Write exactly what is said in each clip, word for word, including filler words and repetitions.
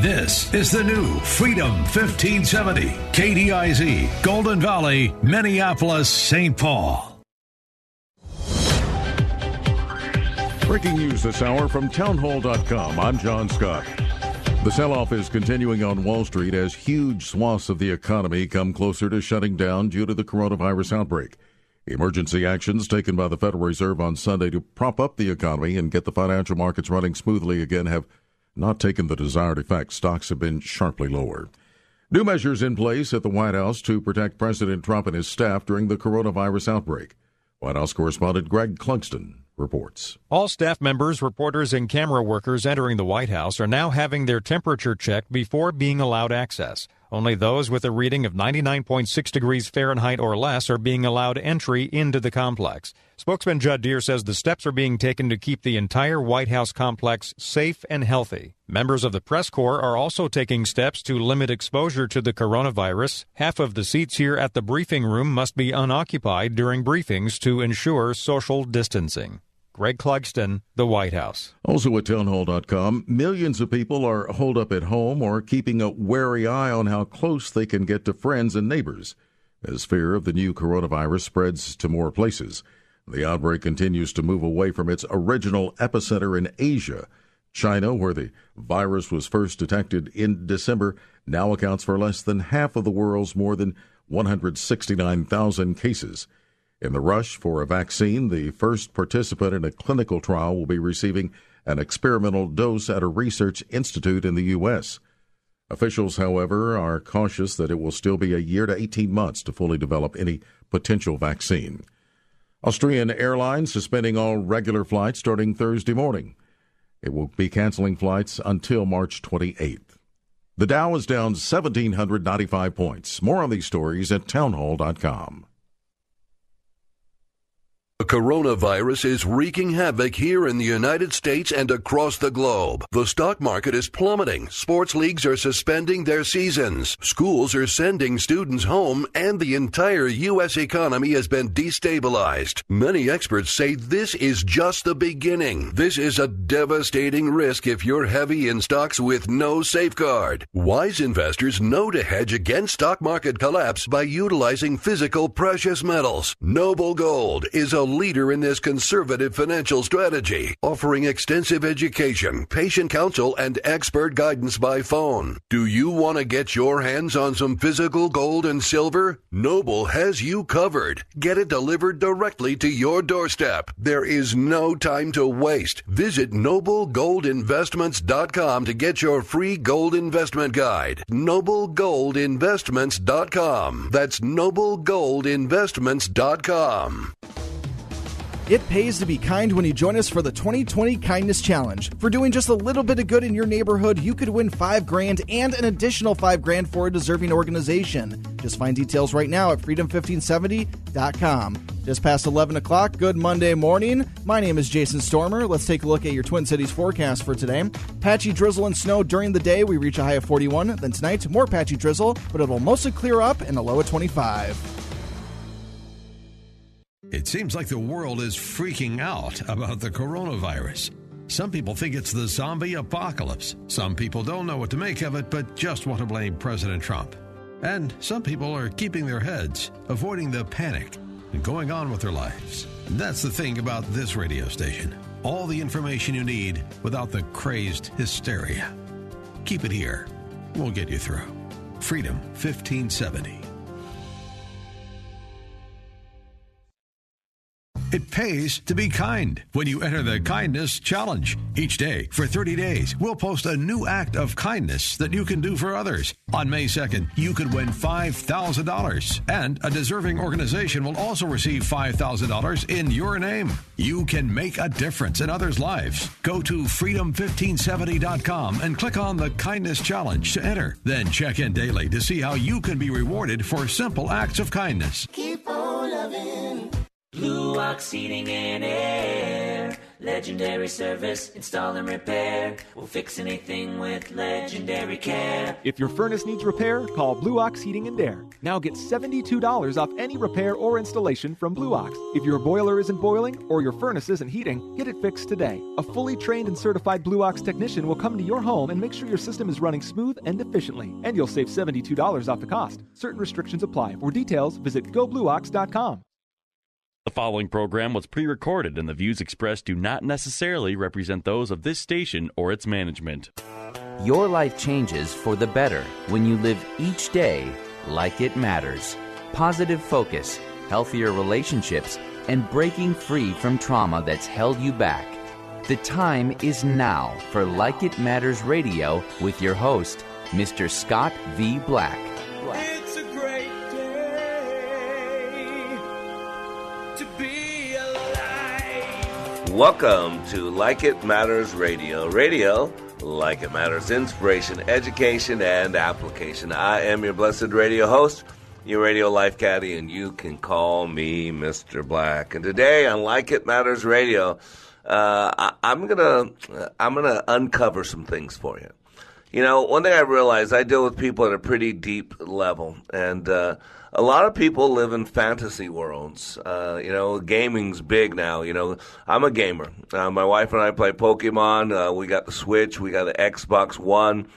This is the new Freedom fifteen seventy, K D I Z, Golden Valley, Minneapolis, Saint Paul. Breaking news this hour from townhall dot com. I'm John Scott. The sell-off is continuing on Wall Street as huge swaths of the economy come closer to shutting down due to the coronavirus outbreak. Emergency actions taken by the Federal Reserve on Sunday to prop up the economy and get the financial markets running smoothly again have not taken the desired effect. Stocks have been sharply lower. New measures in place at the White House to protect President Trump and his staff during the coronavirus outbreak. White House correspondent Greg Clugston reports. All staff members, reporters, and camera workers entering the White House are now having their temperature checked before being allowed access. Only those with a reading of ninety-nine point six degrees Fahrenheit or less are being allowed entry into the complex. Spokesman Judd Deere says the steps are being taken to keep the entire White House complex safe and healthy. Members of the press corps are also taking steps to limit exposure to the coronavirus. Half of the seats here at the briefing room must be unoccupied during briefings to ensure social distancing. Greg Clugston, the White House. Also at townhall dot com, millions of people are holed up at home or keeping a wary eye on how close they can get to friends and neighbors as fear of the new coronavirus spreads to more places. The outbreak continues to move away from its original epicenter in Asia. China, where the virus was first detected in December, now accounts for less than half of the world's more than one hundred sixty-nine thousand cases. In the rush for a vaccine, the first participant in a clinical trial will be receiving an experimental dose at a research institute in the U S. Officials, however, are cautious that it will still be a year to eighteen months to fully develop any potential vaccine. Austrian Airlines suspending all regular flights starting Thursday morning. It will be canceling flights until March twenty-eighth. The Dow is down one thousand seven hundred ninety-five points. More on these stories at townhall dot com. The coronavirus is wreaking havoc here in the United States and across the globe. The stock market is plummeting. Sports leagues are suspending their seasons. Schools are sending students home, and the entire U S economy has been destabilized. Many experts say this is just the beginning. This is a devastating risk if you're heavy in stocks with no safeguard. Wise investors know to hedge against stock market collapse by utilizing physical precious metals. Noble Gold is a leader in this conservative financial strategy, offering extensive education, patient counsel, and expert guidance by phone. Do you want to get your hands on some physical gold and silver? Noble has you covered. Get it delivered directly to your doorstep. There is no time to waste. Visit noble gold investments dot com to get your free gold investment guide. noble gold investments dot com. That's noble gold investments dot com. It pays to be kind when you join us for the twenty twenty Kindness Challenge. For doing just a little bit of good in your neighborhood, you could win five grand and an additional five grand for a deserving organization. Just find details right now at freedom fifteen seventy dot com. Just past eleven o'clock, good Monday morning. My name is Jason Stormer. Let's take a look at your Twin Cities forecast for today. Patchy drizzle and snow during the day. We reach a high of forty-one. Then tonight, more patchy drizzle, but it'll mostly clear up and a low of twenty-five. It seems like the world is freaking out about the coronavirus. Some people think it's the zombie apocalypse. Some people don't know what to make of it, but just want to blame President Trump. And some people are keeping their heads, avoiding the panic, and going on with their lives. And that's the thing about this radio station. All the information you need without the crazed hysteria. Keep it here. We'll get you through. Freedom fifteen seventy. It pays to be kind when you enter the Kindness Challenge. Each day for thirty days, we'll post a new act of kindness that you can do for others. On May second, you could win five thousand dollars, and a deserving organization will also receive five thousand dollars in your name. You can make a difference in others' lives. Go to freedom fifteen seventy dot com and click on the Kindness Challenge to enter. Then check in daily to see how you can be rewarded for simple acts of kindness. Keep on loving. Blue Ox Heating and Air. Legendary service, install and repair. We'll fix anything with legendary care. If your furnace needs repair, call Blue Ox Heating and Air. Now get seventy-two dollars off any repair or installation from Blue Ox. If your boiler isn't boiling or your furnace isn't heating, get it fixed today. A fully trained and certified Blue Ox technician will come to your home and make sure your system is running smooth and efficiently. And you'll save seventy-two dollars off the cost. Certain restrictions apply. For details, visit go blue ox dot com. The following program was pre-recorded, and the views expressed do not necessarily represent those of this station or its management. Your life changes for the better when you live each day like it matters. Positive focus, healthier relationships, and breaking free from trauma that's held you back. The time is now for Like It Matters Radio with your host, Mister Scott V. Black. Black. Welcome to Like It Matters Radio. Radio, like it matters, inspiration, education, and application. I am your blessed radio host, your radio life caddy, and you can call me Mister Black. And today on Like It Matters Radio, uh, I, I'm gonna I'm gonna uncover some things for you. You know, one thing I realized, I deal with people at a pretty deep level, and uh, a lot of people live in fantasy worlds. Uh, you know, gaming's big now. You know, I'm a gamer. Uh, my wife and I play Pokemon. Uh, we got the Switch. We got the Xbox One.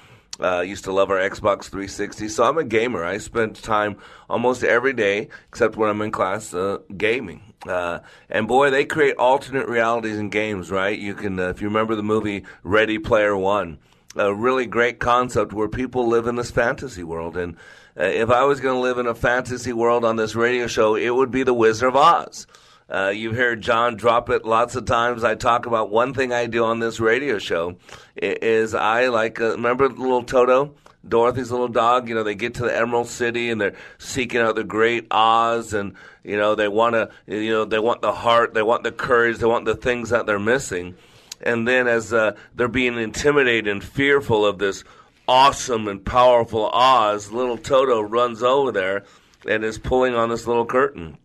I uh, used to love our Xbox three sixty. So I'm a gamer. I spend time almost every day, except when I'm in class, uh, gaming. Uh, and boy, they create alternate realities in games, right? You can, uh, if you remember the movie Ready Player One, a really great concept where people live in this fantasy world. And uh, if I was going to live in a fantasy world on this radio show, it would be The Wizard of Oz. Uh, you've heard John drop it lots of times. I talk about one thing I do on this radio show is I like, uh, remember little Toto, Dorothy's little dog? You know, they get to the Emerald City and they're seeking out the great Oz, and, you know, they want to, you know, they want the heart, they want the courage, they want the things that they're missing. And then as uh, they're being intimidated and fearful of this awesome and powerful Oz, little Toto runs over there and is pulling on this little curtain.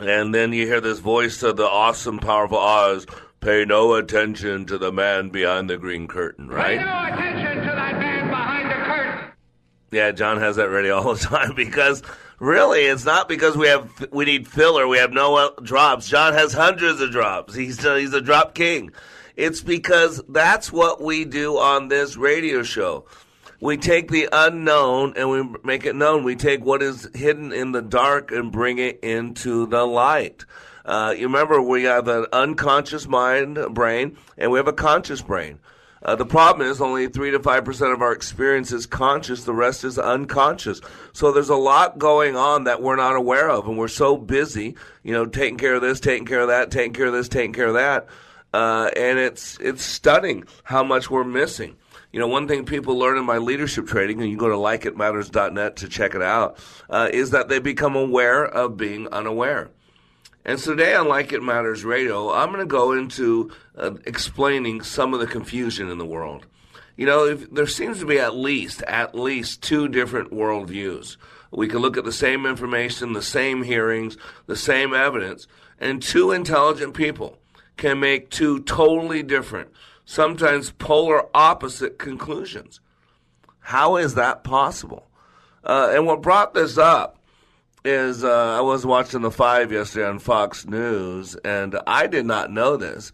And then you hear this voice of the awesome, powerful Oz, pay no attention to the man behind the green curtain, right? Pay no attention to that man behind the curtain. Yeah, John has that ready all the time because really, it's not because we have we need filler. We have no drops. John has hundreds of drops. He's uh, he's a drop king. It's because that's what we do on this radio show. We take the unknown and we make it known. We take what is hidden in the dark and bring it into the light. Uh, you remember, we have an unconscious mind, brain, and we have a conscious brain. Uh, the problem is only three to five percent of our experience is conscious. The rest is unconscious. So there's a lot going on that we're not aware of, and we're so busy, you know, taking care of this, taking care of that, taking care of this, taking care of that. Uh, and it's it's stunning how much we're missing. You know, one thing people learn in my leadership training, and you go to like it matters dot net to check it out, uh, is that they become aware of being unaware. And so today on Like It Matters Radio, I'm going to go into uh, explaining some of the confusion in the world. You know, if, there seems to be at least, at least two different worldviews. We can look at the same information, the same hearings, the same evidence, and two intelligent people can make two totally different, sometimes polar opposite conclusions. How is that possible? Uh, and what brought this up is uh, I was watching The Five yesterday on Fox News, and I did not know this.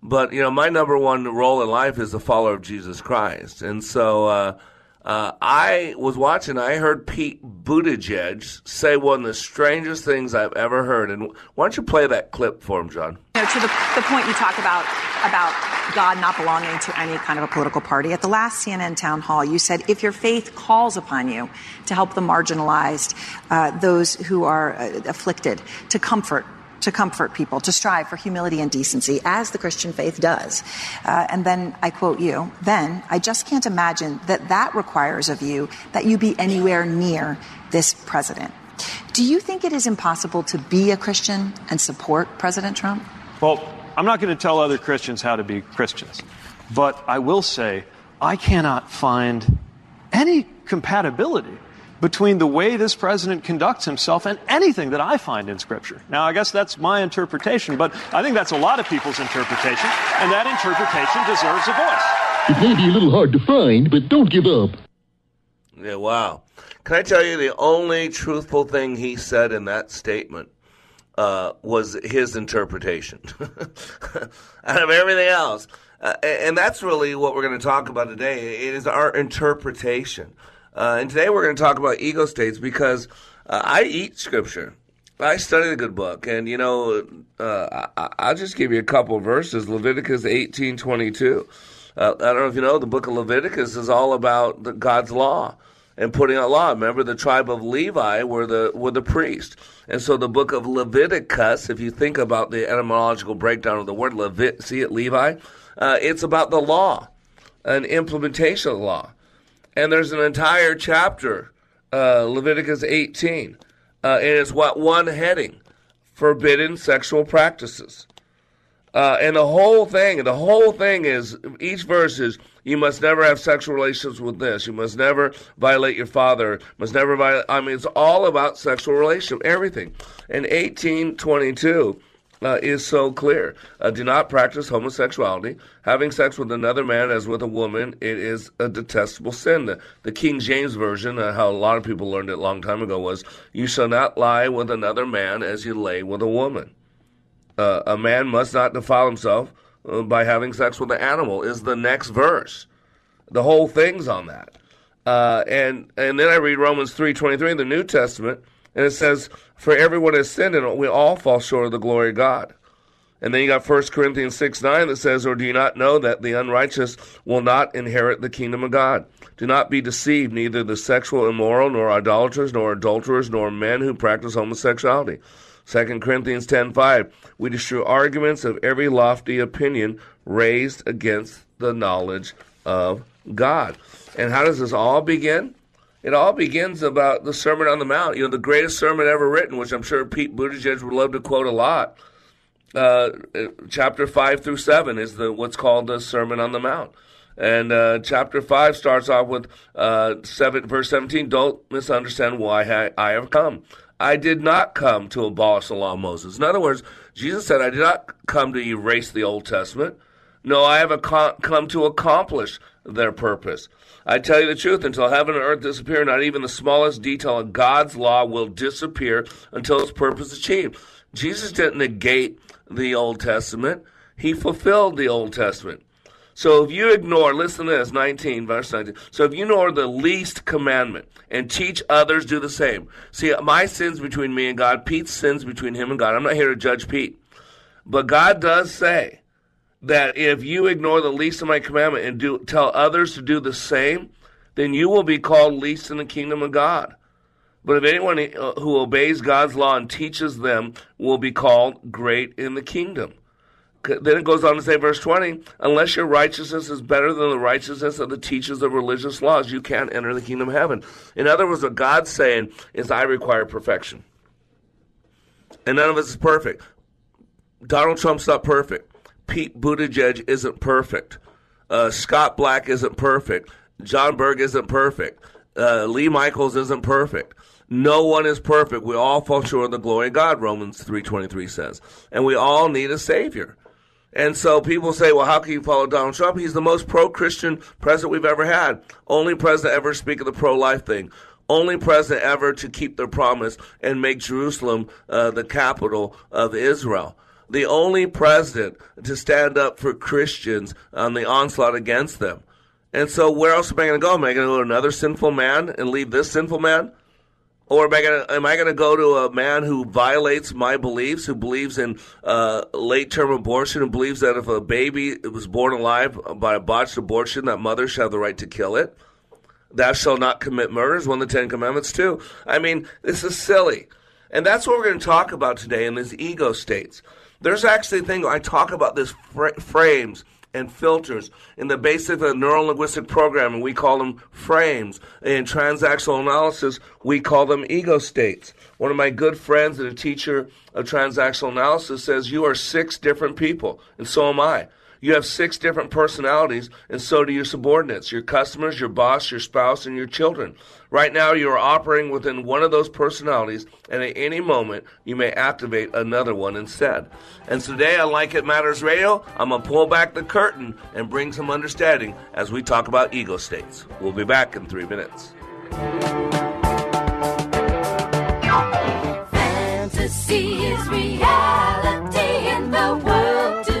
But, you know, my number one role in life is the follower of Jesus Christ. And so uh, uh, I was watching, I heard Pete Buttigieg say one of the strangest things I've ever heard. And why don't you play that clip for him, John? You know, to the, the point you talk about about God not belonging to any kind of a political party. At the last C N N town hall, you said if your faith calls upon you to help the marginalized, uh, those who are uh, afflicted, to comfort, to comfort people, to strive for humility and decency, as the Christian faith does. Uh, and then I quote you, then I just can't imagine that that requires of you that you be anywhere near this president. Do you think it is impossible to be a Christian and support President Trump? Well, I'm not going to tell other Christians how to be Christians, but I will say I cannot find any compatibility between the way this president conducts himself and anything that I find in Scripture. Now, I guess that's my interpretation, but I think that's a lot of people's interpretation, and that interpretation deserves a voice. It may be a little hard to find, but don't give up. Yeah, wow. Can I tell you the only truthful thing he said in that statement uh, was his interpretation out of everything else? Uh, and that's really what we're going to talk about today. It is our interpretation. Uh, and today we're going to talk about ego states because uh, I eat Scripture. I study the good book. And, you know, uh, I, I'll just give you a couple verses. Leviticus eighteen twenty-two. Uh, I don't know if you know, the book of Leviticus is all about the, God's law and putting out law. Remember, the tribe of Levi were the were the priests. And so the book of Leviticus, if you think about the etymological breakdown of the word Levit, see it, Levi, uh, it's about the law and implementation of the law. And there's an entire chapter, uh, Leviticus eighteen, uh, and it's what one heading, forbidden sexual practices. Uh, and the whole thing, the whole thing is, each verse is, you must never have sexual relations with this, you must never violate your father, must never violate, I mean, it's all about sexual relations, everything. And eighteen twenty-two Uh, is so clear. Uh, do not practice homosexuality. Having sex with another man as with a woman, it is a detestable sin. The, the King James Version, uh, how a lot of people learned it a long time ago, was, you shall not lie with another man as you lay with a woman. Uh, a man must not defile himself uh, by having sex with an animal, is the next verse. The whole thing's on that. Uh, and, and then I read Romans three twenty-three in the New Testament, and it says, for everyone has sinned, and we all fall short of the glory of God. And then you got First Corinthians six nine that says, or do you not know that the unrighteous will not inherit the kingdom of God? Do not be deceived, neither the sexual immoral, nor idolaters, nor adulterers, nor men who practice homosexuality. Second Corinthians ten five, we destroy arguments of every lofty opinion raised against the knowledge of God. And how does this all begin? It all begins about the Sermon on the Mount, you know, the greatest sermon ever written, which I'm sure Pete Buttigieg would love to quote a lot. Uh, chapter five through seven is the what's called the Sermon on the Mount, and uh, chapter five starts off with uh, seven, verse seventeen. Don't misunderstand why I, I have come. I did not come to abolish the law of Moses. In other words, Jesus said, "I did not come to erase the Old Testament. No, I have a com- come to accomplish their purpose." I tell you the truth, until heaven and earth disappear, not even the smallest detail of God's law will disappear until its purpose is achieved. Jesus didn't negate the Old Testament. He fulfilled the Old Testament. So if you ignore, listen to this, nineteen, verse nineteen. So if you ignore the least commandment and teach others, do the same. See, my sin's between me and God. Pete's sin's between him and God. I'm not here to judge Pete. But God does say that if you ignore the least of my commandment and do tell others to do the same, then you will be called least in the kingdom of God. But if anyone who obeys God's law and teaches them will be called great in the kingdom. Then it goes on to say, verse twenty, unless your righteousness is better than the righteousness of the teachers of religious laws, you can't enter the kingdom of heaven. In other words, what God's saying is, I require perfection. And none of us is perfect. Donald Trump's not perfect. Pete Buttigieg isn't perfect. Uh, Scott Black isn't perfect. John Berg isn't perfect. Uh, Lee Michaels isn't perfect. No one is perfect. We all fall short of the glory of God, Romans three twenty-three says. And we all need a Savior. And so people say, well, how can you follow Donald Trump? He's the most pro-Christian president we've ever had. Only president ever to speak of the pro-life thing. Only president ever to keep their promise and make Jerusalem uh, the capital of Israel. The only president to stand up for Christians on the onslaught against them. And so where else am I going to go? Am I going to go to another sinful man and leave this sinful man? Or am I going to, am I going to go to a man who violates my beliefs, who believes in uh, late-term abortion, who believes that if a baby was born alive by a botched abortion, that mother should have the right to kill it? Thou shalt not commit murder is one of the Ten Commandments too. I mean, this is silly. And that's what we're going to talk about today in this ego states. There's actually a thing, I talk about this fr- frames and filters in the basic of Neuro Linguistic Programming. We call them frames. In Transactional Analysis, we call them ego states. One of my good friends and a teacher of Transactional Analysis says, you are six different people, and so am I. You have six different personalities, and so do your subordinates, your customers, your boss, your spouse, and your children. Right now, you are operating within one of those personalities, and at any moment, you may activate another one instead. And today on Like It Matters Radio, I'm going to pull back the curtain and bring some understanding as we talk about ego states. We'll be back in three minutes. Fantasy is reality in the world today.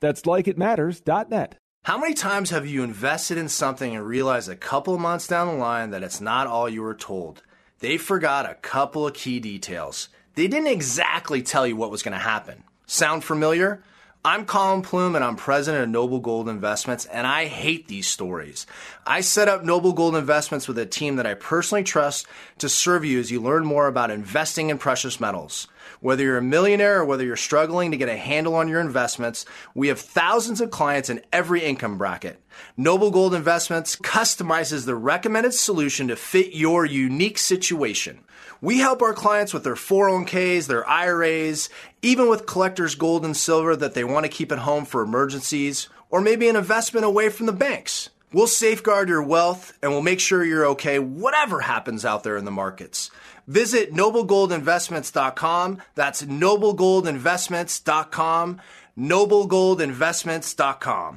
That's like it matters dot net. How many times have you invested in something and realized a couple of months down the line that it's not all you were told? They forgot a couple of key details. They didn't exactly tell you what was going to happen. Sound familiar? I'm Colin Plume, and I'm president of Noble Gold Investments, and I hate these stories. I set up Noble Gold Investments with a team that I personally trust to serve you as you learn more about investing in precious metals. Whether you're a millionaire or whether you're struggling to get a handle on your investments, we have thousands of clients in every income bracket. Noble Gold Investments customizes the recommended solution to fit your unique situation. We help our clients with their four oh one k's, their I R A's, even with collector's gold and silver that they want to keep at home for emergencies, or maybe an investment away from the banks. We'll safeguard your wealth and we'll make sure you're okay whatever happens out there in the markets. Visit noble gold investments dot com. That's noble gold investments dot com. noble gold investments dot com.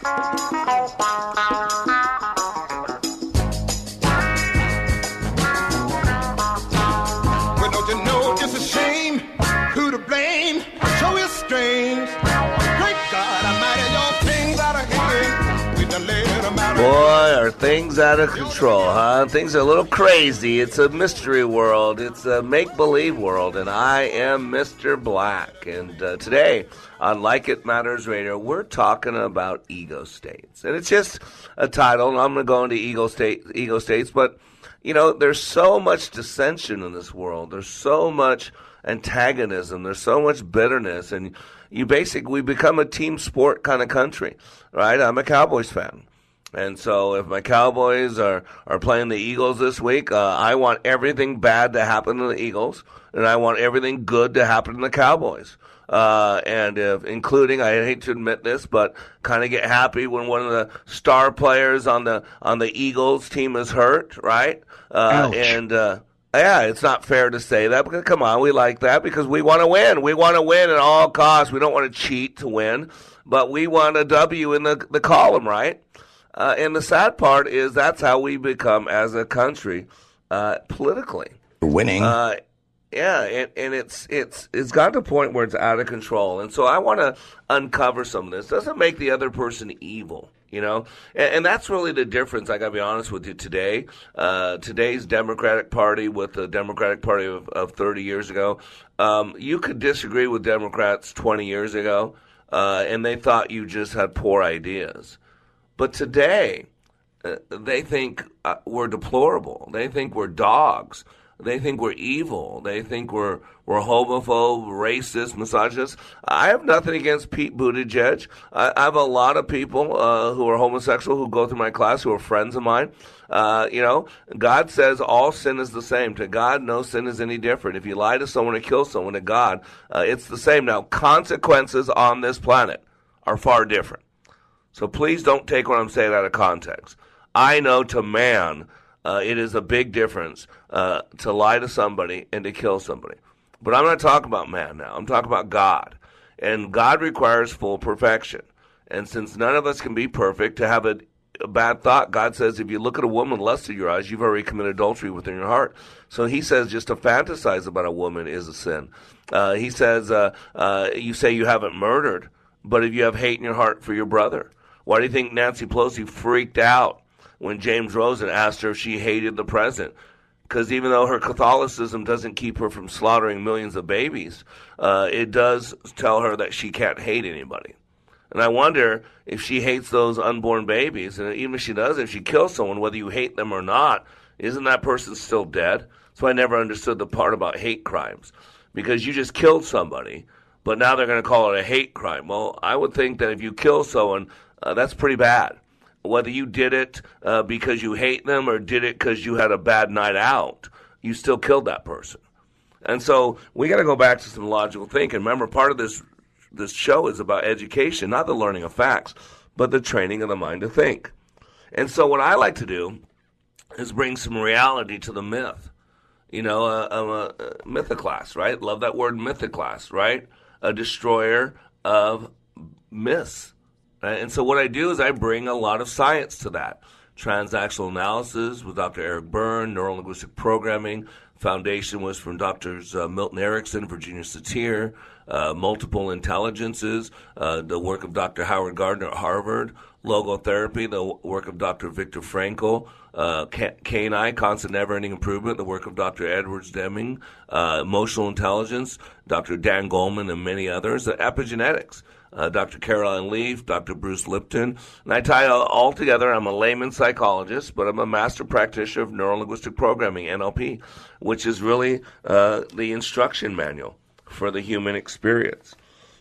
Well, don't you know it's a shame? Who to blame? So it's strange. Great God, I'm out of your things out of hand. We done let them out of hand. Boy, are things out of control, huh? Things are a little crazy. It's a mystery world. It's a make-believe world. And I am Mister Black. And uh, today on Like It Matters Radio, we're talking about ego states. And it's just a title, and I'm going to go into ego, state, ego states. But, you know, there's so much dissension in this world. There's so much antagonism. There's so much bitterness. And you basically, we become a team sport kind of country, right? I'm a Cowboys fan. And so if my Cowboys are, are playing the Eagles this week, uh, I want everything bad to happen to the Eagles, and I want everything good to happen to the Cowboys. uh, and if, including, I hate to admit this, but kind of get happy when one of the star players on the on the Eagles team is hurt, right? Uh, and uh, yeah, it's not fair to say that, because come on, we like that because we want to win. We want to win at all costs. We don't want to cheat to win, but we want a W in the the column, right? Uh, and the sad part is that's how we become as a country uh, politically. Winning. Uh, yeah, and, and it's it's it's gotten to a point where it's out of control. And so I want to uncover some of this. It doesn't make the other person evil, you know? And, and that's really the difference, I got to be honest with you, today. Uh, today's Democratic Party with the Democratic Party of, of thirty years ago. Um, you could disagree with Democrats twenty years ago, uh, and they thought you just had poor ideas. But today, uh, they think uh, we're deplorable. They think we're dogs. They think we're evil. They think we're we're homophobe, racist, misogynist. I have nothing against Pete Buttigieg. I, I have a lot of people uh, who are homosexual who go through my class who are friends of mine. Uh, you know, God says all sin is the same. To God, no sin is any different. If you lie to someone or kill someone, to God, uh, it's the same. Now, consequences on this planet are far different. So please don't take what I'm saying out of context. I know to man, uh, it is a big difference uh, to lie to somebody and to kill somebody. But I'm not talking about man now. I'm talking about God. And God requires full perfection. And since none of us can be perfect, to have a, a bad thought, God says if you look at a woman with lust in your eyes, you've already committed adultery within your heart. So he says just to fantasize about a woman is a sin. Uh, he says uh, uh, you say you haven't murdered, but if you have hate in your heart for your brother. Why do you think Nancy Pelosi freaked out when James Rosen asked her if she hated the president? Because even though her Catholicism doesn't keep her from slaughtering millions of babies, uh, it does tell her that she can't hate anybody. And I wonder if she hates those unborn babies, and even if she does, if she kills someone, whether you hate them or not, isn't that person still dead? That's why I never understood the part about hate crimes, because you just killed somebody, but now they're going to call it a hate crime. Well, I would think that if you kill someone, Uh, that's pretty bad. Whether you did it uh, because you hate them or did it because you had a bad night out, you still killed that person. And so we got to go back to some logical thinking. Remember, part of this this show is about education, not the learning of facts, but the training of the mind to think. And so what I like to do is bring some reality to the myth. You know, uh, I'm a, a mythoclast, right? Love that word, mythoclast, right? A destroyer of myths. And so what I do is I bring a lot of science to that. Transactional analysis with Doctor Eric Berne, Neuro Linguistic Programming. Foundation was from Doctors uh, Milton Erickson, Virginia Satir, uh, Multiple Intelligences, uh, the work of Doctor Howard Gardner at Harvard, Logotherapy, the work of Doctor Viktor Frankl, uh, K nine, Constant Never-Ending Improvement, the work of Doctor Edwards Deming, uh, Emotional Intelligence, Doctor Dan Goleman, and many others, uh, Epigenetics. Uh, Doctor Caroline Leaf, Doctor Bruce Lipton, and I tie all together. I'm a layman psychologist, but I'm a master practitioner of Neuro Linguistic Programming, N L P, which is really uh, the instruction manual for the human experience.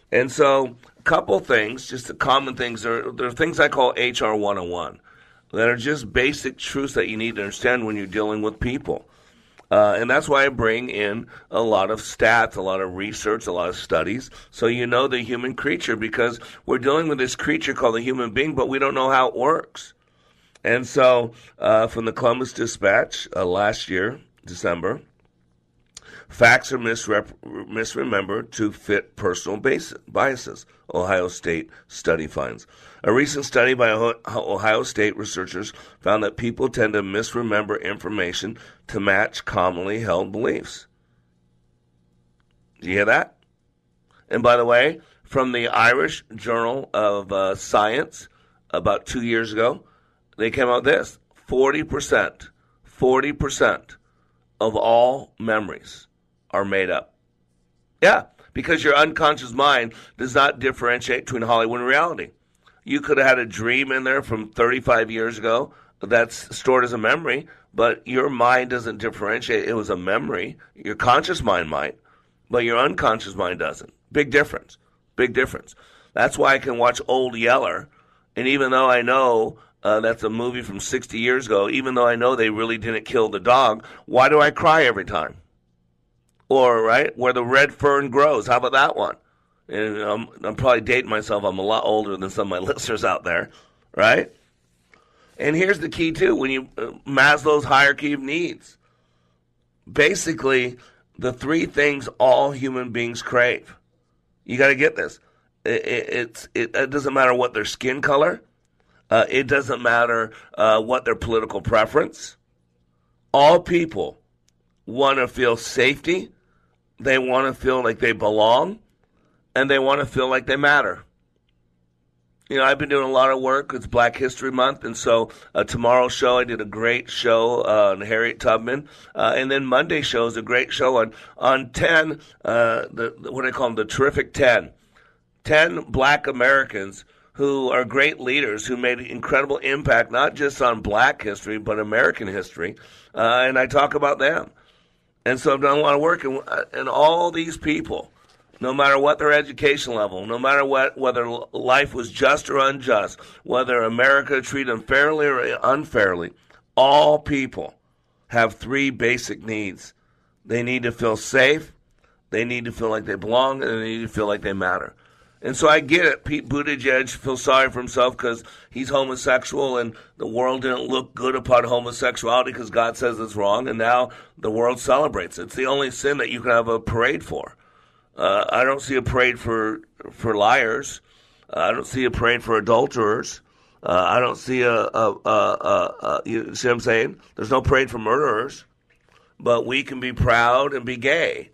And so a couple things, just the common things, are, there are things I call H R one oh one that are just basic truths that you need to understand when you're dealing with people. Uh, and that's why I bring in a lot of stats, a lot of research, a lot of studies, so you know the human creature, because we're dealing with this creature called the human being, but we don't know how it works. And so uh, from the Columbus Dispatch uh, last year, December, facts are misrep- misremembered to fit personal base- biases, Ohio State study finds. A recent study by Ohio State researchers found that people tend to misremember information to match commonly held beliefs. Do you hear that? And by the way, from the Irish Journal of uh, Science about two years ago, they came out with this, forty percent, forty percent of all memories are made up. Yeah, because your unconscious mind does not differentiate between Hollywood and reality. You could have had a dream in there from thirty-five years ago that's stored as a memory, but your mind doesn't differentiate. It was a memory. Your conscious mind might, but your unconscious mind doesn't. Big difference. Big difference. That's why I can watch Old Yeller, and even though I know uh, that's a movie from sixty years ago, even though I know they really didn't kill the dog, why do I cry every time? Or, right, Where the Red Fern Grows. How about that one? and I'm, I'm probably dating myself. I'm a lot older than some of my listeners out there, right? And here's the key, too, when you uh, Maslow's hierarchy of needs. Basically, the three things all human beings crave. You got to get this. It, it, it's, it, it doesn't matter what their skin color. Uh, it doesn't matter uh, what their political preference. All people want to feel safety. They want to feel like they belong. And they want to feel like they matter. You know, I've been doing a lot of work. It's Black History Month. And so uh, tomorrow's show, I did a great show uh, on Harriet Tubman. Uh, and then Monday's show is a great show on, on ten, uh, the, what I call them, the terrific ten. ten black Americans who are great leaders who made an incredible impact, not just on black history, but American history. Uh, and I talk about them. And so I've done a lot of work. And, and all these people, no matter what their education level, no matter what whether life was just or unjust, whether America treated them fairly or unfairly, all people have three basic needs. They need to feel safe, they need to feel like they belong, and they need to feel like they matter. And so I get it. Pete Buttigieg feels sorry for himself because he's homosexual and the world didn't look good upon homosexuality because God says it's wrong, and now the world celebrates it. It's the only sin that you can have a parade for. Uh, I don't see a parade for for liars. Uh, I don't see a parade for adulterers. Uh, I don't see a, a, a, a, a, you see what I'm saying? There's no parade for murderers. But we can be proud and be gay.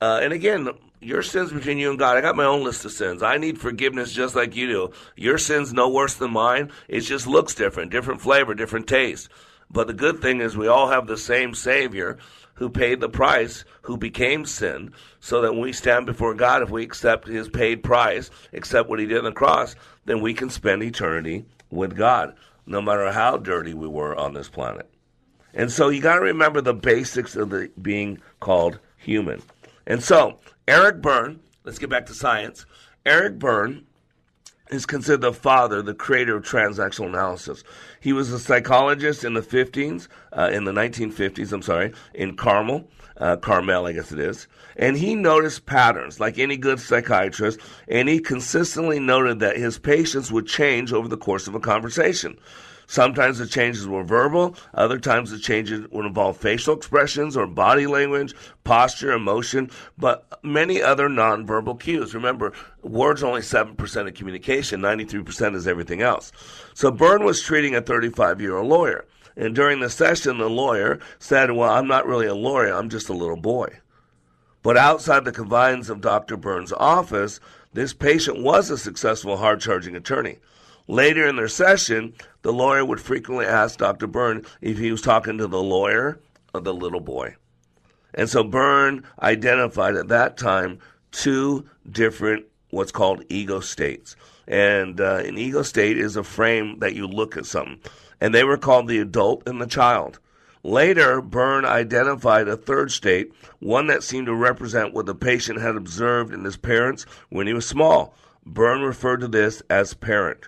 Uh, and again, your sins between you and God. I got my own list of sins. I need forgiveness just like you do. Your sin's no worse than mine. It just looks different, different flavor, different taste. But the good thing is we all have the same Savior who paid the price, who became sin, so that when we stand before God, if we accept his paid price, accept what he did on the cross, then we can spend eternity with God, no matter how dirty we were on this planet. And so you got to remember the basics of the being called human. And so Eric Berne, let's get back to science. Eric Berne is considered the father, the creator of transactional analysis. He was a psychologist in the fifties, uh, in the nineteen fifties, I'm sorry, in Carmel, uh, Carmel, I guess it is. And he noticed patterns, like any good psychiatrist, and he consistently noted that his patients would change over the course of a conversation. Sometimes the changes were verbal, other times the changes would involve facial expressions or body language, posture, emotion, but many other nonverbal cues. Remember, words are only seven percent of communication, ninety-three percent is everything else. So Berne was treating a thirty-five-year-old lawyer, and during the session, the lawyer said, well, I'm not really a lawyer, I'm just a little boy. But outside the confines of Doctor Berne's office, this patient was a successful, hard-charging attorney. Later in their session, the lawyer would frequently ask Doctor Berne if he was talking to the lawyer or the little boy. And so Berne identified at that time two different what's called ego states. And uh, an ego state is a frame that you look at something. And they were called the adult and the child. Later, Berne identified a third state, one that seemed to represent what the patient had observed in his parents when he was small. Berne referred to this as parent.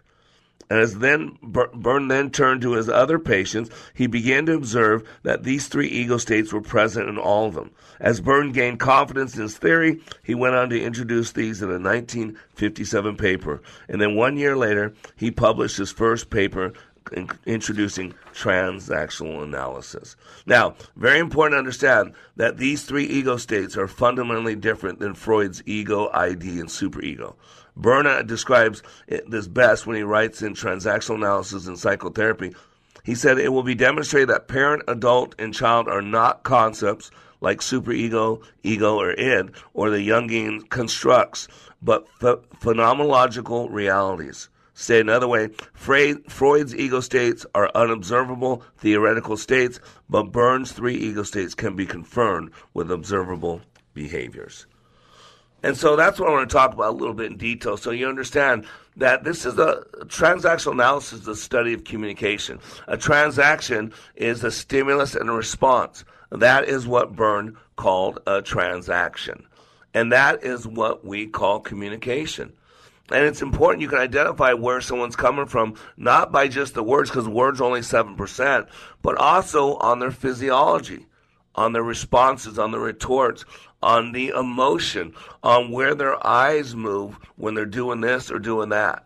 And as then Berne then turned to his other patients, he began to observe that these three ego states were present in all of them. As Berne gained confidence in his theory, he went on to introduce these in a nineteen fifty-seven paper. And then one year later, he published his first paper in introducing transactional analysis. Now, very important to understand that these three ego states are fundamentally different than Freud's ego, I D, and superego. Berne describes this best when he writes in Transactional Analysis and Psychotherapy. He said, it will be demonstrated that parent, adult, and child are not concepts like superego, ego, or id, or the Jungian constructs, but ph- phenomenological realities. Say another way, Freud's ego states are unobservable theoretical states, but Berne's three ego states can be confirmed with observable behaviors. And so that's what I want to talk about a little bit in detail so you understand that this is a transactional analysis, the study of communication. A transaction is a stimulus and a response. That is what Berne called a transaction. And that is what we call communication. And it's important you can identify where someone's coming from, not by just the words, because words are only seven percent, but also on their physiology, on the responses, on the retorts, on the emotion, on where their eyes move when they're doing this or doing that.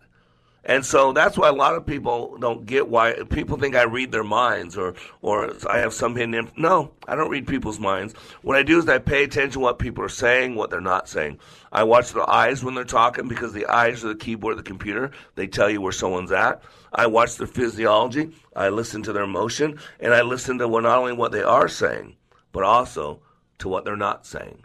And so that's why a lot of people don't get why people think I read their minds or or I have some hidden info. No, I don't read people's minds. What I do is I pay attention to what people are saying, what they're not saying. I watch their eyes when they're talking because the eyes are the keyboard of the computer. They tell you where someone's at. I watch their physiology. I listen to their emotion. And I listen to not only what they are saying, but also to what they're not saying.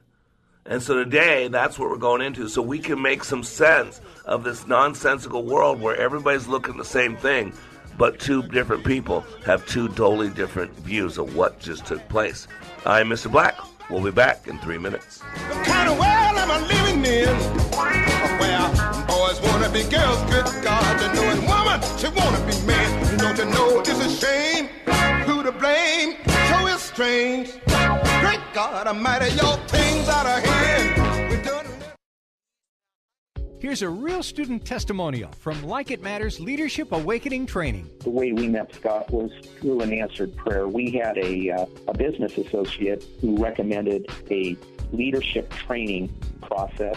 And so today, that's what we're going into, so we can make some sense of this nonsensical world where everybody's looking at the same thing, but two different people have two totally different views of what just took place. I'm Mister Black. We'll be back in three minutes. What kind of world am I living in? Where boys want to be girls, good God, to know a woman, she want to be man. Don't you know it's a shame? Who to blame? So it's strange. Great God Almighty, y'all things out of hand. We're done. Here's a real student testimonial from Like It Matters Leadership Awakening Training. The way we met Scott was through an answered prayer. We had a, uh, a business associate who recommended a leadership training process.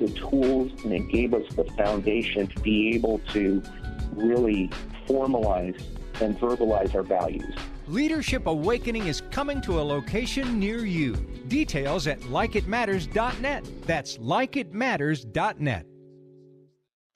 the tools, and it gave us the foundation to be able to really formalize and verbalize our values. Leadership Awakening is coming to a location near you. Details at like it matters dot net. That's like it matters dot net.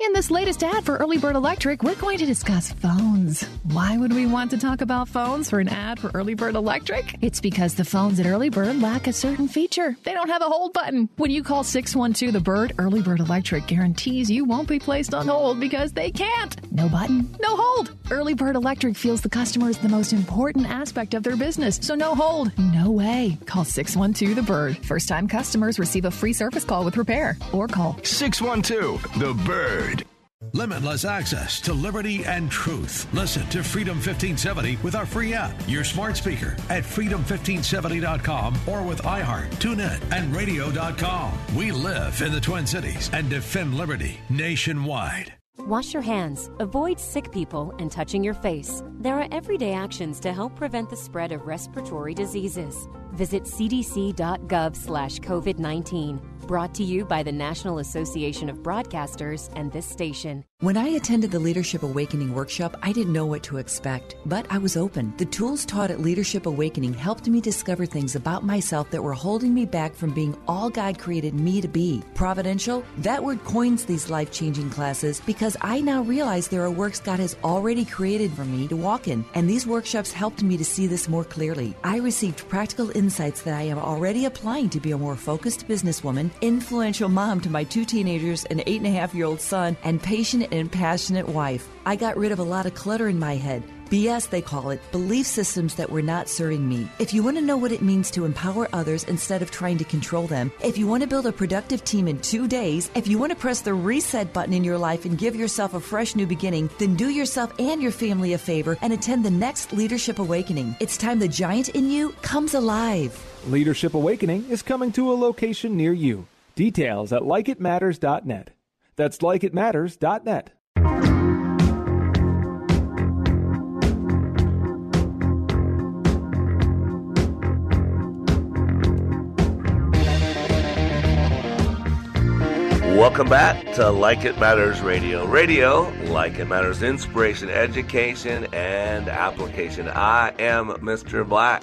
In this latest ad for Early Bird Electric, we're going to discuss phones. Why would we want to talk about phones for an ad for Early Bird Electric? It's because the phones at Early Bird lack a certain feature. They don't have a hold button. When you call six one two the bird, Early Bird Electric guarantees you won't be placed on hold because they can't. No button, no hold. Early Bird Electric feels the customer is the most important aspect of their business, so no hold, no way. Call six one two the bird. First-time customers receive a free service call with repair, or call six one two the bird. Limitless access to liberty and truth. Listen to Freedom fifteen seventy with our free app, your smart speaker, at freedom fifteen seventy dot com or with iHeart, TuneIn, and radio dot com. We live in the Twin Cities and defend liberty nationwide. Wash your hands, avoid sick people, and touching your face. There are everyday actions to help prevent the spread of respiratory diseases. Visit c d c dot gov slash covid nineteen. Brought to you by the National Association of Broadcasters and this station. When I attended the Leadership Awakening workshop, I didn't know what to expect, but I was open. The tools taught at Leadership Awakening helped me discover things about myself that were holding me back from being all God created me to be. Providential? That word coins these life-changing classes because I now realize there are works God has already created for me to walk in, and these workshops helped me to see this more clearly. I received practical insights that I am already applying to be a more focused businesswoman, influential mom to my two teenagers, an eight and a half year old son, and patient and passionate wife. I got rid of a lot of clutter in my head. B S, they call it, belief systems that were not serving me. If you want to know what it means to empower others instead of trying to control them, if you want to build a productive team in two days, if you want to press the reset button in your life and give yourself a fresh new beginning, then do yourself and your family a favor and attend the next Leadership Awakening. It's time the giant in you comes alive. Leadership Awakening is coming to a location near you. Details at like it matters dot net. That's like it matters dot net. Welcome back to Like It Matters Radio. Radio, Like It Matters, inspiration, education, and application. I am Mister Black,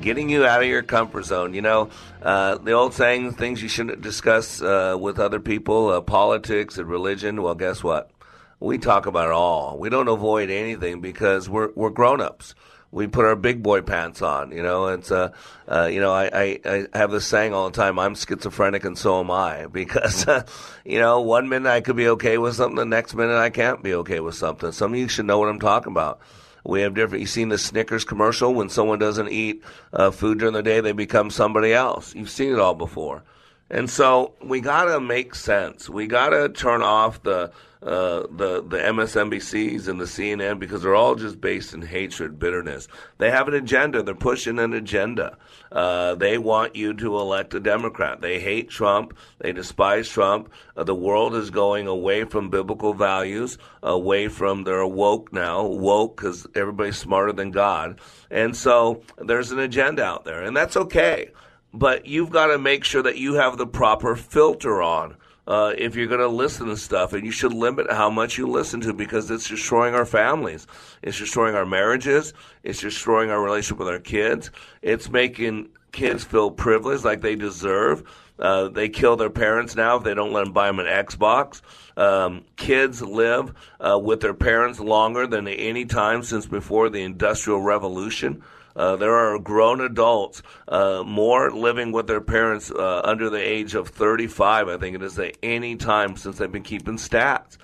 getting you out of your comfort zone. You know, uh, the old saying, things you shouldn't discuss uh, with other people, uh, politics and religion. Well, guess what? We talk about it all. We don't avoid anything because we're we're grown-ups. We put our big boy pants on, you know. It's uh, uh, you know, I, I, I have this saying all the time: I'm schizophrenic, and so am I, because uh, you know, one minute I could be okay with something, the next minute I can't be okay with something. Some of you should know what I'm talking about. We have different. You've seen the Snickers commercial. When someone doesn't eat uh, food during the day, they become somebody else. You've seen it all before. And so we gotta make sense. We gotta turn off the uh, the the M S N B Cs and the C N N because they're all just based in hatred, bitterness. They have an agenda. They're pushing an agenda. Uh, they want you to elect a Democrat. They hate Trump. They despise Trump. Uh, the world is going away from biblical values, away from they're woke now. Woke because everybody's smarter than God. And so there's an agenda out there, and that's okay. But you've got to make sure that you have the proper filter on uh, if you're going to listen to stuff. And you should limit how much you listen to because it's destroying our families. It's destroying our marriages. It's destroying our relationship with our kids. It's making kids feel privileged like they deserve. Uh, they kill their parents now if they don't let them buy them an Xbox. Um, kids live uh, with their parents longer than any time since before the Industrial Revolution. Uh, there are grown adults uh, more living with their parents uh, under the age of thirty-five, I think it is, than any time since they've been keeping stats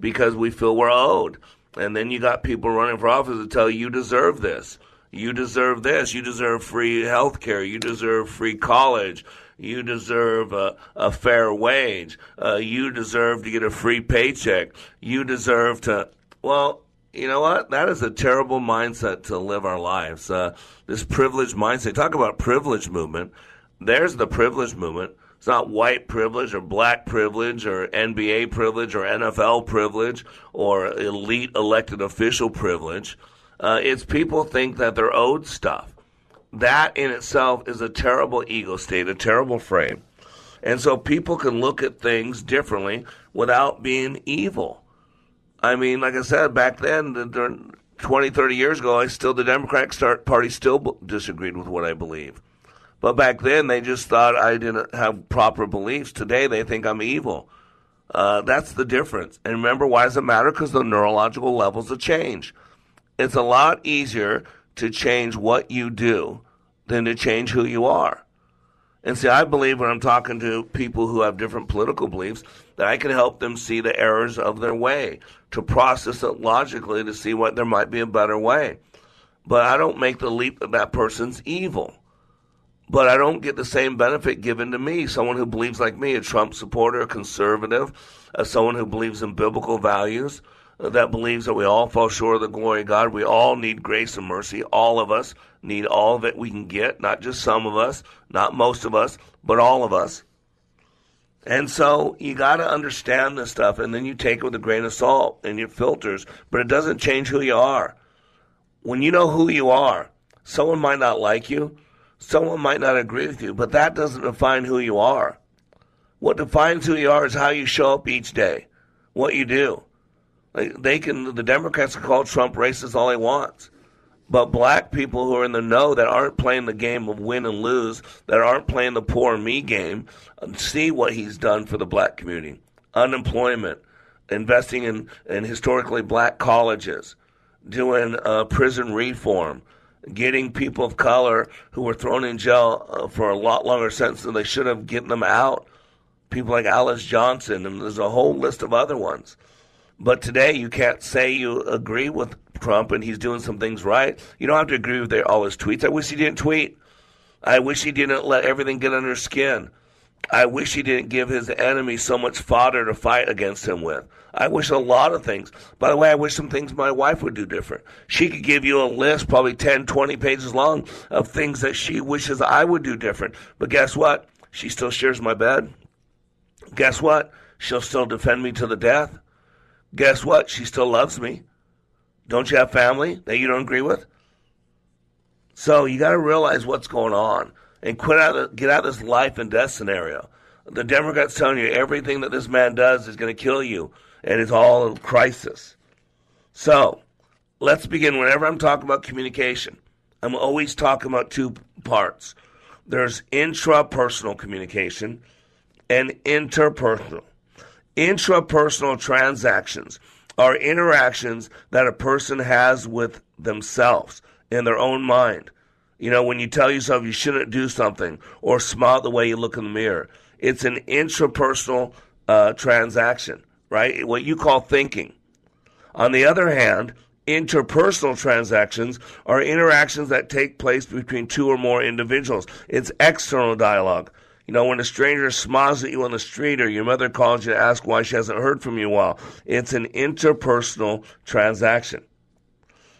because we feel we're owed. And then you got people running for office that tell you you deserve this. You deserve this. You deserve free health care. You deserve free college. You deserve a, a fair wage. Uh, you deserve to get a free paycheck. You deserve to, well... You know what? That is a terrible mindset to live our lives. Uh, this privileged mindset. Talk about privilege movement. There's the privilege movement. It's not white privilege or black privilege or N B A privilege or N F L privilege or elite elected official privilege. Uh, it's people think that they're owed stuff. That in itself is a terrible ego state, a terrible frame. And so people can look at things differently without being evil. I mean, like I said, back then, twenty, thirty years ago, I still the Democratic Party still disagreed with what I believe. But back then, they just thought I didn't have proper beliefs. Today, they think I'm evil. Uh, that's the difference. And remember, why does it matter? Because the neurological levels have changed. It's a lot easier to change what you do than to change who you are. And see, I believe when I'm talking to people who have different political beliefs that I can help them see the errors of their way, to process it logically to see what there might be a better way. But I don't make the leap that that person's evil. But I don't get the same benefit given to me, someone who believes like me, a Trump supporter, a conservative, uh, someone who believes in biblical values, uh, that believes that we all fall short of the glory of God. We all need grace and mercy, all of us. Need all that we can get, not just some of us, not most of us, but all of us. And so you got to understand this stuff, and then you take it with a grain of salt and your filters, but it doesn't change who you are. When you know who you are, someone might not like you, someone might not agree with you, but that doesn't define who you are. What defines who you are is how you show up each day, what you do. Like they can, the Democrats can call Trump racist all they want. But black people who are in the know that aren't playing the game of win and lose, that aren't playing the poor me game, see what he's done for the black community. Unemployment, investing in, in historically black colleges, doing uh, prison reform, getting people of color who were thrown in jail uh, for a lot longer sentence than they should have, getting them out. People like Alice Johnson, and there's a whole list of other ones. But today you can't say you agree with Trump and he's doing some things right. You don't have to agree with all his tweets. I wish he didn't tweet. I wish he didn't let everything get under his skin. I wish he didn't give his enemy so much fodder to fight against him with. I wish a lot of things. By the way, I wish some things my wife would do different. She could give you a list, probably ten, twenty pages long, of things that she wishes I would do different. But guess what? She still shares my bed. Guess what? She'll still defend me to the death. Guess what? She still loves me. Don't you have family that you don't agree with? So you got to realize what's going on and quit out of, get out of this life and death scenario. The Democrats telling you everything that this man does is going to kill you, and it's all a crisis. So let's begin. Whenever I'm talking about communication, I'm always talking about two parts. There's intrapersonal communication and interpersonal. Intrapersonal transactions are interactions that a person has with themselves in their own mind. You know, when you tell yourself you shouldn't do something or smile the way you look in the mirror, it's an intrapersonal uh, transaction, right? What you call thinking. On the other hand, Interpersonal transactions are interactions that take place between two or more individuals. It's external dialogue. You know, when a stranger smiles at you on the street or your mother calls you to ask why she hasn't heard from you in a while, it's an interpersonal transaction.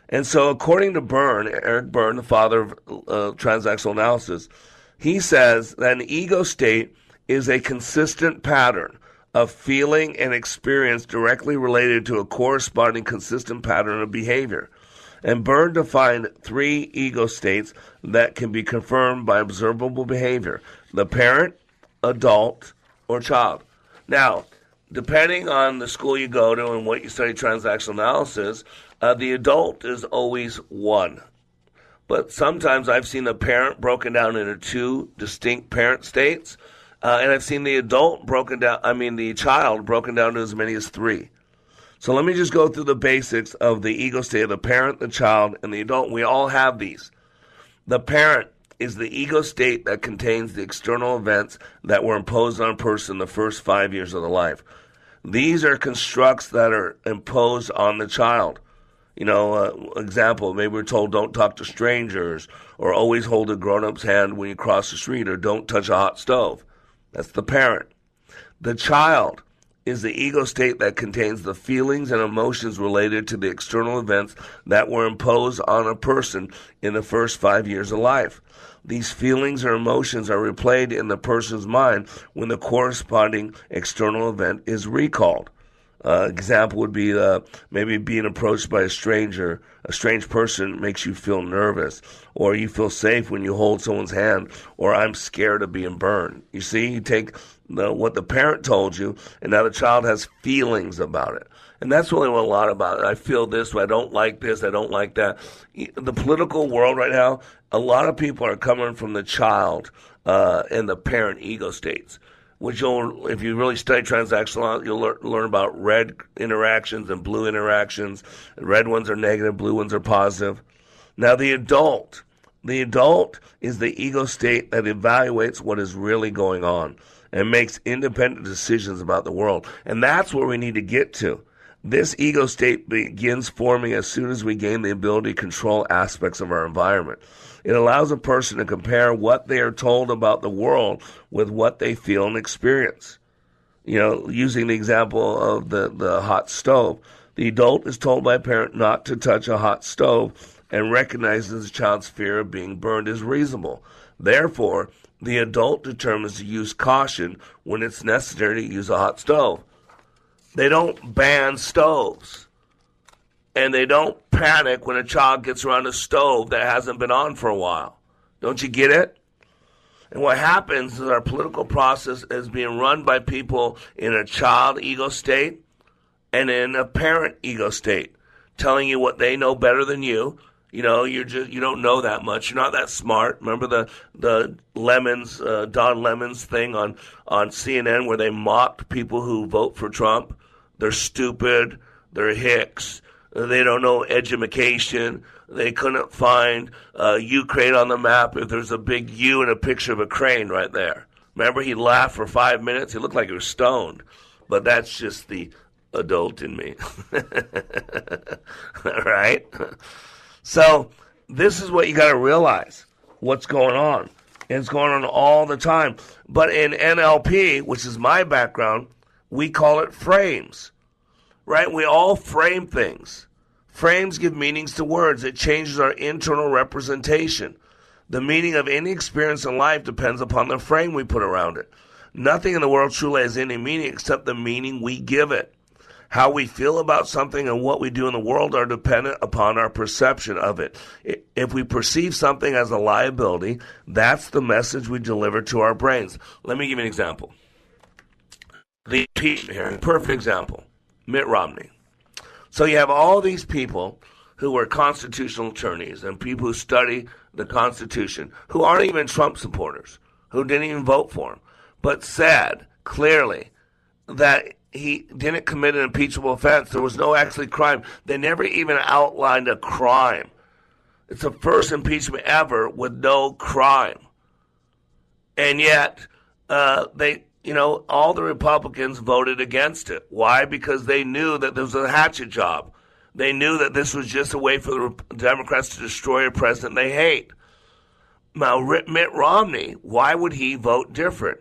And so according to Berne, Eric Berne, the father of uh, transactional analysis, he says that an ego state is a consistent pattern of feeling and experience directly related to a corresponding consistent pattern of behavior. And Berne defined three ego states that can be confirmed by observable behavior: the parent, adult, or child. Now, depending on the school you go to and what you study transactional analysis, uh, the adult is always one. But sometimes I've seen the parent broken down into two distinct parent states, uh, and I've seen the adult broken down, I mean the child broken down to as many as three. So let me just go through the basics of the ego state of the parent, the child, and the adult. We all have these. The parent is the ego state that contains the external events that were imposed on a person the first five years of their life. These are constructs that are imposed on the child. You know, uh, example, maybe we're told don't talk to strangers, or always hold a grown-up's hand when you cross the street, or don't touch a hot stove. That's the parent. The child is the ego state that contains the feelings and emotions related to the external events that were imposed on a person in the first five years of life. These feelings or emotions are replayed in the person's mind when the corresponding external event is recalled. Uh, example would be uh, maybe being approached by a stranger. A strange person makes you feel nervous, or you feel safe when you hold someone's hand, or I'm scared of being burned. You see, you take the, what the parent told you, and now the child has feelings about it. And that's really what a lot about it. I feel this way. I don't like this. I don't like that. The political world right now, a lot of people are coming from the child uh, and the parent ego states, which you'll, if you really study transactional, you'll learn, learn about red interactions and blue interactions. Red ones are negative, blue ones are positive. Now the adult. The adult is the ego state that evaluates what is really going on and makes independent decisions about the world. And that's where we need to get to. This ego state begins forming as soon as we gain the ability to control aspects of our environment. It allows a person to compare what they are told about the world with what they feel and experience. You know, using the example of the, the hot stove, the adult is told by a parent not to touch a hot stove and recognizes the child's fear of being burned as reasonable. Therefore, the adult determines to use caution when it's necessary to use a hot stove. They don't ban stoves, and they don't panic when a child gets around a stove that hasn't been on for a while. Don't you get it? And what happens is our political process is being run by people in a child ego state and in a parent ego state, telling you what they know better than you. You know, you're just, you don't know that much. You're not that smart. Remember the the Lemons, uh, Don Lemon's thing on, on C N N where they mocked people who vote for Trump? They're stupid. They're hicks. They don't know edumacation. They couldn't find uh, Ukraine on the map if there's a big U in a picture of a crane right there. Remember, he laughed for five minutes. He looked like he was stoned. But that's just the adult in me. All right? So this is what you got to realize, what's going on. And it's going on all the time. But in N L P, which is my background, we call it frames, right? We all frame things. Frames give meanings to words. It changes our internal representation. The meaning of any experience in life depends upon the frame we put around it. Nothing in the world truly has any meaning except the meaning we give it. How we feel about something and what we do in the world are dependent upon our perception of it. If we perceive something as a liability, that's the message we deliver to our brains. Let me give you an example. The here, perfect example, Mitt Romney. So you have all these people who are constitutional attorneys and people who study the Constitution, who aren't even Trump supporters, who didn't even vote for him, but said clearly that he didn't commit an impeachable offense. There was no actually crime. They never even outlined a crime. It's the first impeachment ever with no crime. And yet, uh, they, you know, all the Republicans voted against it. Why? Because they knew that there was a hatchet job. They knew that this was just a way for the Democrats to destroy a president they hate. Now, Mitt Romney, why would he vote different?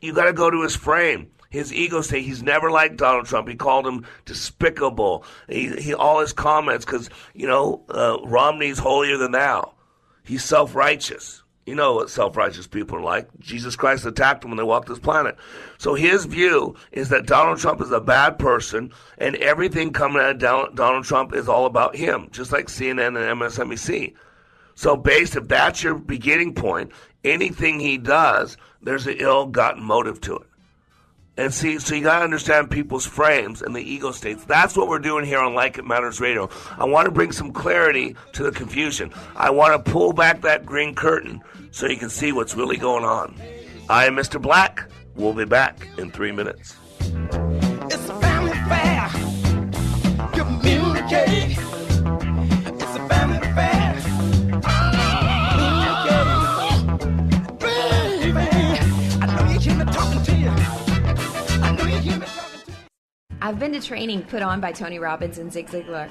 You got to go to his frame. His ego say he's never liked Donald Trump. He called him despicable. He, he all his comments, because, you know, uh, Romney's holier than thou. He's self-righteous. You know what self-righteous people are like. Jesus Christ attacked them when they walked this planet. So his view is that Donald Trump is a bad person, and everything coming out of Donald Trump is all about him, just like C N N and M S N B C. So based, if that's your beginning point, anything he does, there's an ill-gotten motive to it. And see, so you got to understand people's frames and the ego states. That's what we're doing here on Like It Matters Radio. I want to bring some clarity to the confusion. I want to pull back that green curtain so you can see what's really going on. I am Mister Black. We'll be back in three minutes. It's a family affair. Communicate. It's a family affair. I've been to training put on by Tony Robbins and Zig Ziglar,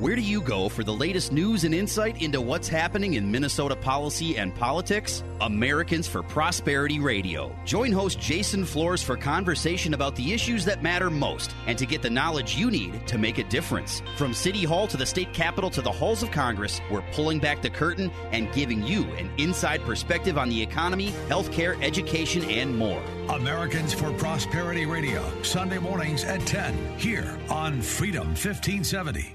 Where do you go for the latest news and insight into what's happening in Minnesota policy and politics? Americans for Prosperity Radio. Join host Jason Flores for conversation about the issues that matter most and to get the knowledge you need to make a difference. From City Hall to the state capitol to the halls of Congress, we're pulling back the curtain and giving you an inside perspective on the economy, healthcare, education, and more. Americans for Prosperity Radio, Sunday mornings at ten, here on Freedom fifteen seventy.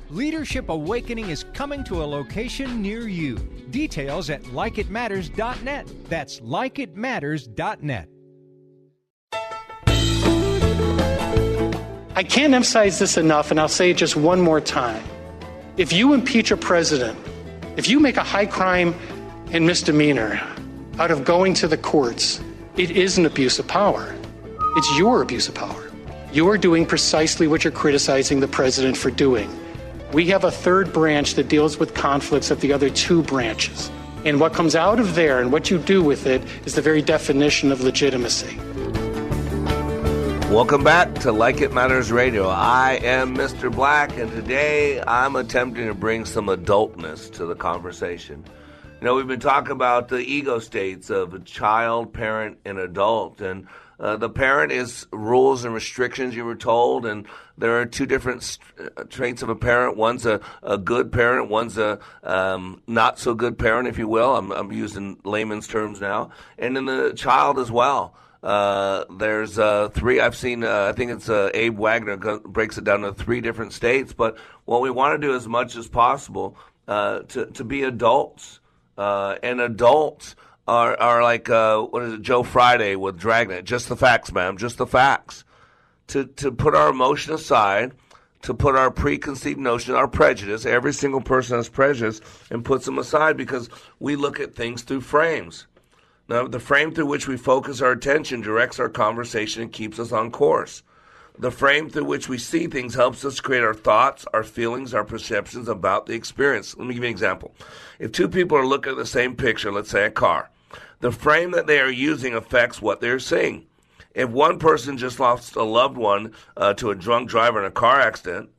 Leadership Awakening is coming to a location near you. Details at like it matters dot net. That's like it matters dot net. I can't emphasize this enough, and I'll say it just one more time. If you impeach a president, if you make a high crime and misdemeanor out of going to the courts, it is an abuse of power. It's your abuse of power. You are doing precisely what you're criticizing the president for doing. We have a third branch that deals with conflicts of the other two branches. And what comes out of there and what you do with it is the very definition of legitimacy. Welcome back to Like It Matters Radio. I am Mister Black, and today I'm attempting to bring some adultness to the conversation. You know, we've been talking about the ego states of a child, parent, and adult. And uh, the parent is rules and restrictions, you were told. And there are two different st- traits of a parent. One's a, a good parent. One's a um, not-so-good parent, if you will. I'm, I'm using layman's terms now. And then the child as well. Uh, there's uh, three, I've seen, uh, I think it's uh, Abe Wagner go- breaks it down to three different states. But what we want to do as much as possible uh, to, to be adults. Uh, and adults are, are like, uh, what is it, Joe Friday with Dragnet, just the facts, ma'am, just the facts. To, to put our emotion aside, to put our preconceived notion, our prejudice, every single person has prejudice and puts them aside because we look at things through frames. Now, the frame through which we focus our attention directs our conversation and keeps us on course. The frame through which we see things helps us create our thoughts, our feelings, our perceptions about the experience. Let me give you an example. If two people are looking at the same picture, let's say a car, the frame that they are using affects what they're seeing. If one person just lost a loved one uh, to a drunk driver in a car accident,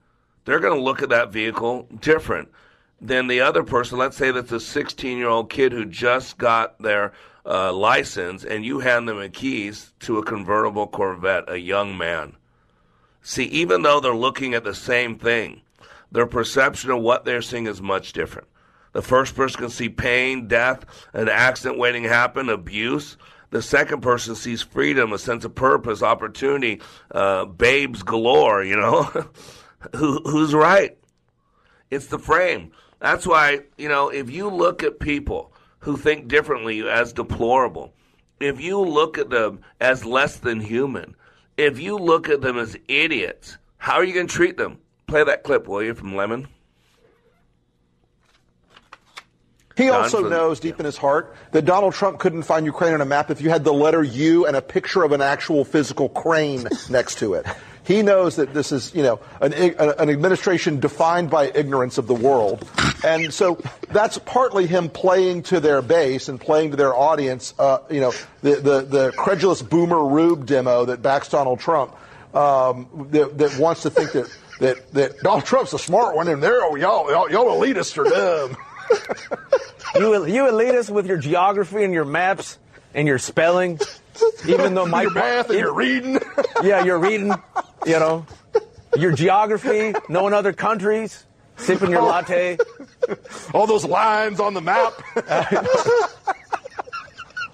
they're going to look at that vehicle different than the other person. Let's say that's a sixteen-year-old kid who just got their Uh, license, and you hand them the keys to a convertible Corvette, a young man. See, even though they're looking at the same thing, their perception of what they're seeing is much different. The first person can see pain, death, an accident waiting to happen, abuse. The second person sees freedom, a sense of purpose, opportunity, uh, babes galore, you know. Who, who's right? It's the frame. That's why, you know, if you look at people who think differently as deplorable, if you look at them as less than human, if you look at them as idiots, how are you going to treat them? Play that clip, will you, from Lemon? He Don also Flynn. knows deep yeah. in his heart that Donald Trump couldn't find Ukraine on a map if you had the letter U and a picture of an actual physical crane next to it. He knows that this is, you know, an, an administration defined by ignorance of the world. And so that's partly him playing to their base and playing to their audience, uh, you know, the, the, the credulous boomer rube demo that backs Donald Trump, um, that, that wants to think that, that, that Donald Trump's a smart one and they're, oh, y'all, y'all, y'all elitists are dumb. You, you elitists with your geography and your maps and your spelling, even though my your math and your reading. Yeah, you're reading. You know, your geography, knowing other countries, sipping your latte. All those lines on the map.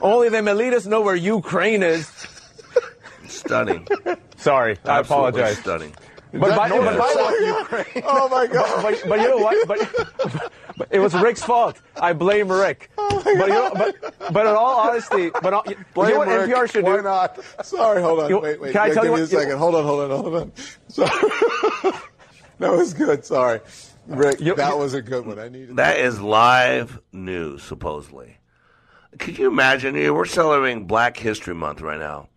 Only them elitists know where Ukraine is. Stunning. Sorry, Absolutely I apologize. Stunning. But, by, but by, like, oh my God! But, but, but you know what? But, but it was Rick's fault. I blame Rick. Oh my God. But, you know, but, but in all honesty, but all, blame you know what Rick. N P R should Why do? Why not? Sorry, hold on. You, wait, wait. Can I yeah, tell give you me what, a second? You, hold on, hold on, hold on. Sorry. That was good. Sorry, Rick. You, that you, was a good one. I needed. That, that is live news, supposedly. Could you imagine? We're celebrating Black History Month right now.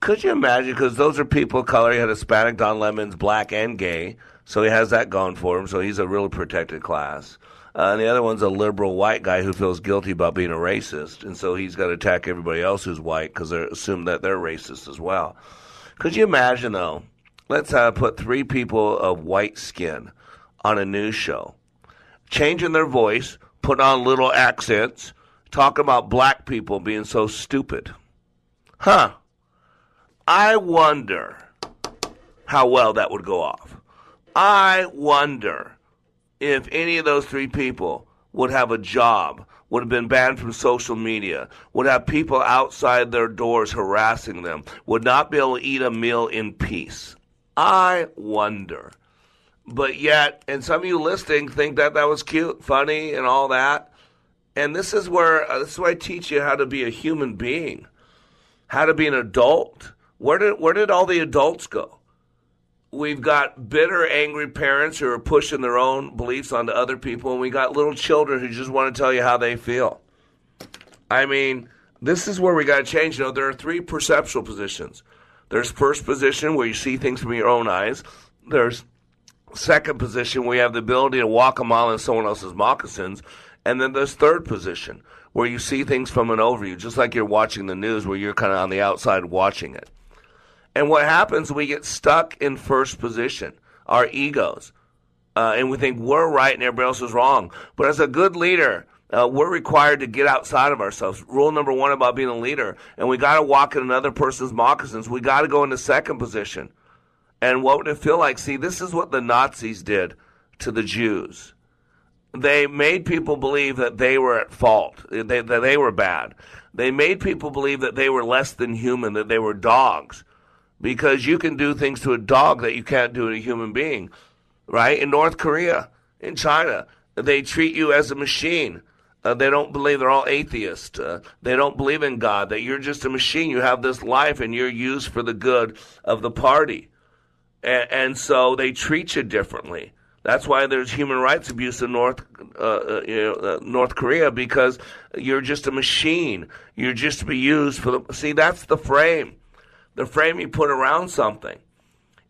Could you imagine, because those are people of color, he had Hispanic, Don Lemon's black and gay, so he has that going for him, so he's a really protected class. Uh, and the other one's a liberal white guy who feels guilty about being a racist, and so he's got to attack everybody else who's white because they assume that they're racist as well. Could you imagine, though, let's uh, put three people of white skin on a news show, changing their voice, putting on little accents, talking about black people being so stupid. Huh. I wonder how well that would go off. I wonder if any of those three people would have a job, would have been banned from social media, would have people outside their doors harassing them, would not be able to eat a meal in peace. I wonder. But yet, and some of you listening think that that was cute, funny, and all that. And this is where, this is where I teach you how to be a human being, how to be an adult. Where did where did all the adults go? We've got bitter, angry parents who are pushing their own beliefs onto other people, and we got little children who just want to tell you how they feel. I mean, this is where we got to change. You know, there are three perceptual positions. There's first position, where you see things from your own eyes. There's second position, where you have the ability to walk a mile in someone else's moccasins. And then there's third position, where you see things from an overview, just like you're watching the news, where you're kind of on the outside watching it. And what happens, we get stuck in first position, our egos, uh, and we think we're right and everybody else is wrong. But as a good leader, Uh, we're required to get outside of ourselves. Rule number one about being a leader. And we got to walk in another person's moccasins. We got to go into second position. And what would it feel like? See, this is what the Nazis did to the Jews. They made people believe that they were at fault, they, that they were bad. They made people believe that they were less than human, that they were dogs. Because you can do things to a dog that you can't do to a human being, right? In North Korea, in China, they treat you as a machine. Uh, they don't believe, they're all atheists. Uh, they don't believe in God, that you're just a machine. You have this life and you're used for the good of the party. And, and so they treat you differently. That's why there's human rights abuse in North uh, you know, uh, North Korea, because you're just a machine. You're just to be used for the... See, that's the frame. The frame you put around something.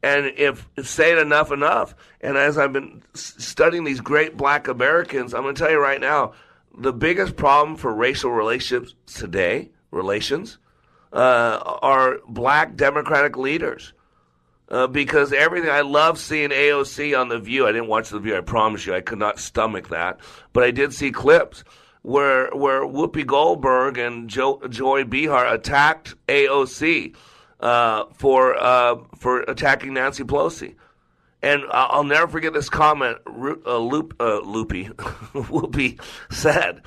And if, if say it enough, enough. And as I've been studying these great black Americans, I'm going to tell you right now, the biggest problem for racial relationships today, relations, uh, are black Democratic leaders. Uh, because everything, I love seeing A O C on The View. I didn't watch The View, I promise you. I could not stomach that. But I did see clips where where Whoopi Goldberg and jo- Joy Behar attacked A O C uh, for uh, for attacking Nancy Pelosi. And I'll never forget this comment uh, Loop, uh, Loopy, Whoopi said.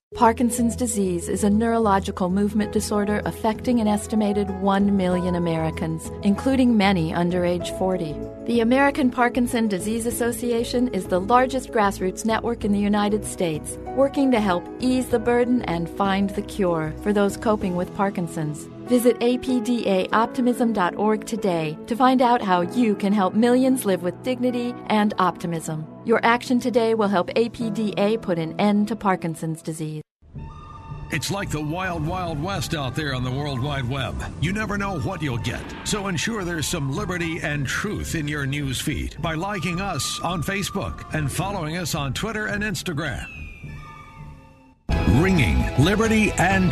Parkinson's disease is a neurological movement disorder affecting an estimated one million Americans, including many under age forty. The American Parkinson's Disease Association is the largest grassroots network in the United States, working to help ease the burden and find the cure for those coping with Parkinson's. Visit A P D A optimism dot org today to find out how you can help millions live with dignity and optimism. Your action today will help A P D A put an end to Parkinson's disease. It's like the wild, wild west out there on the World Wide Web. You never know what you'll get. So ensure there's some liberty and truth in your news feed by liking us on Facebook and following us on Twitter and Instagram. Ringing liberty and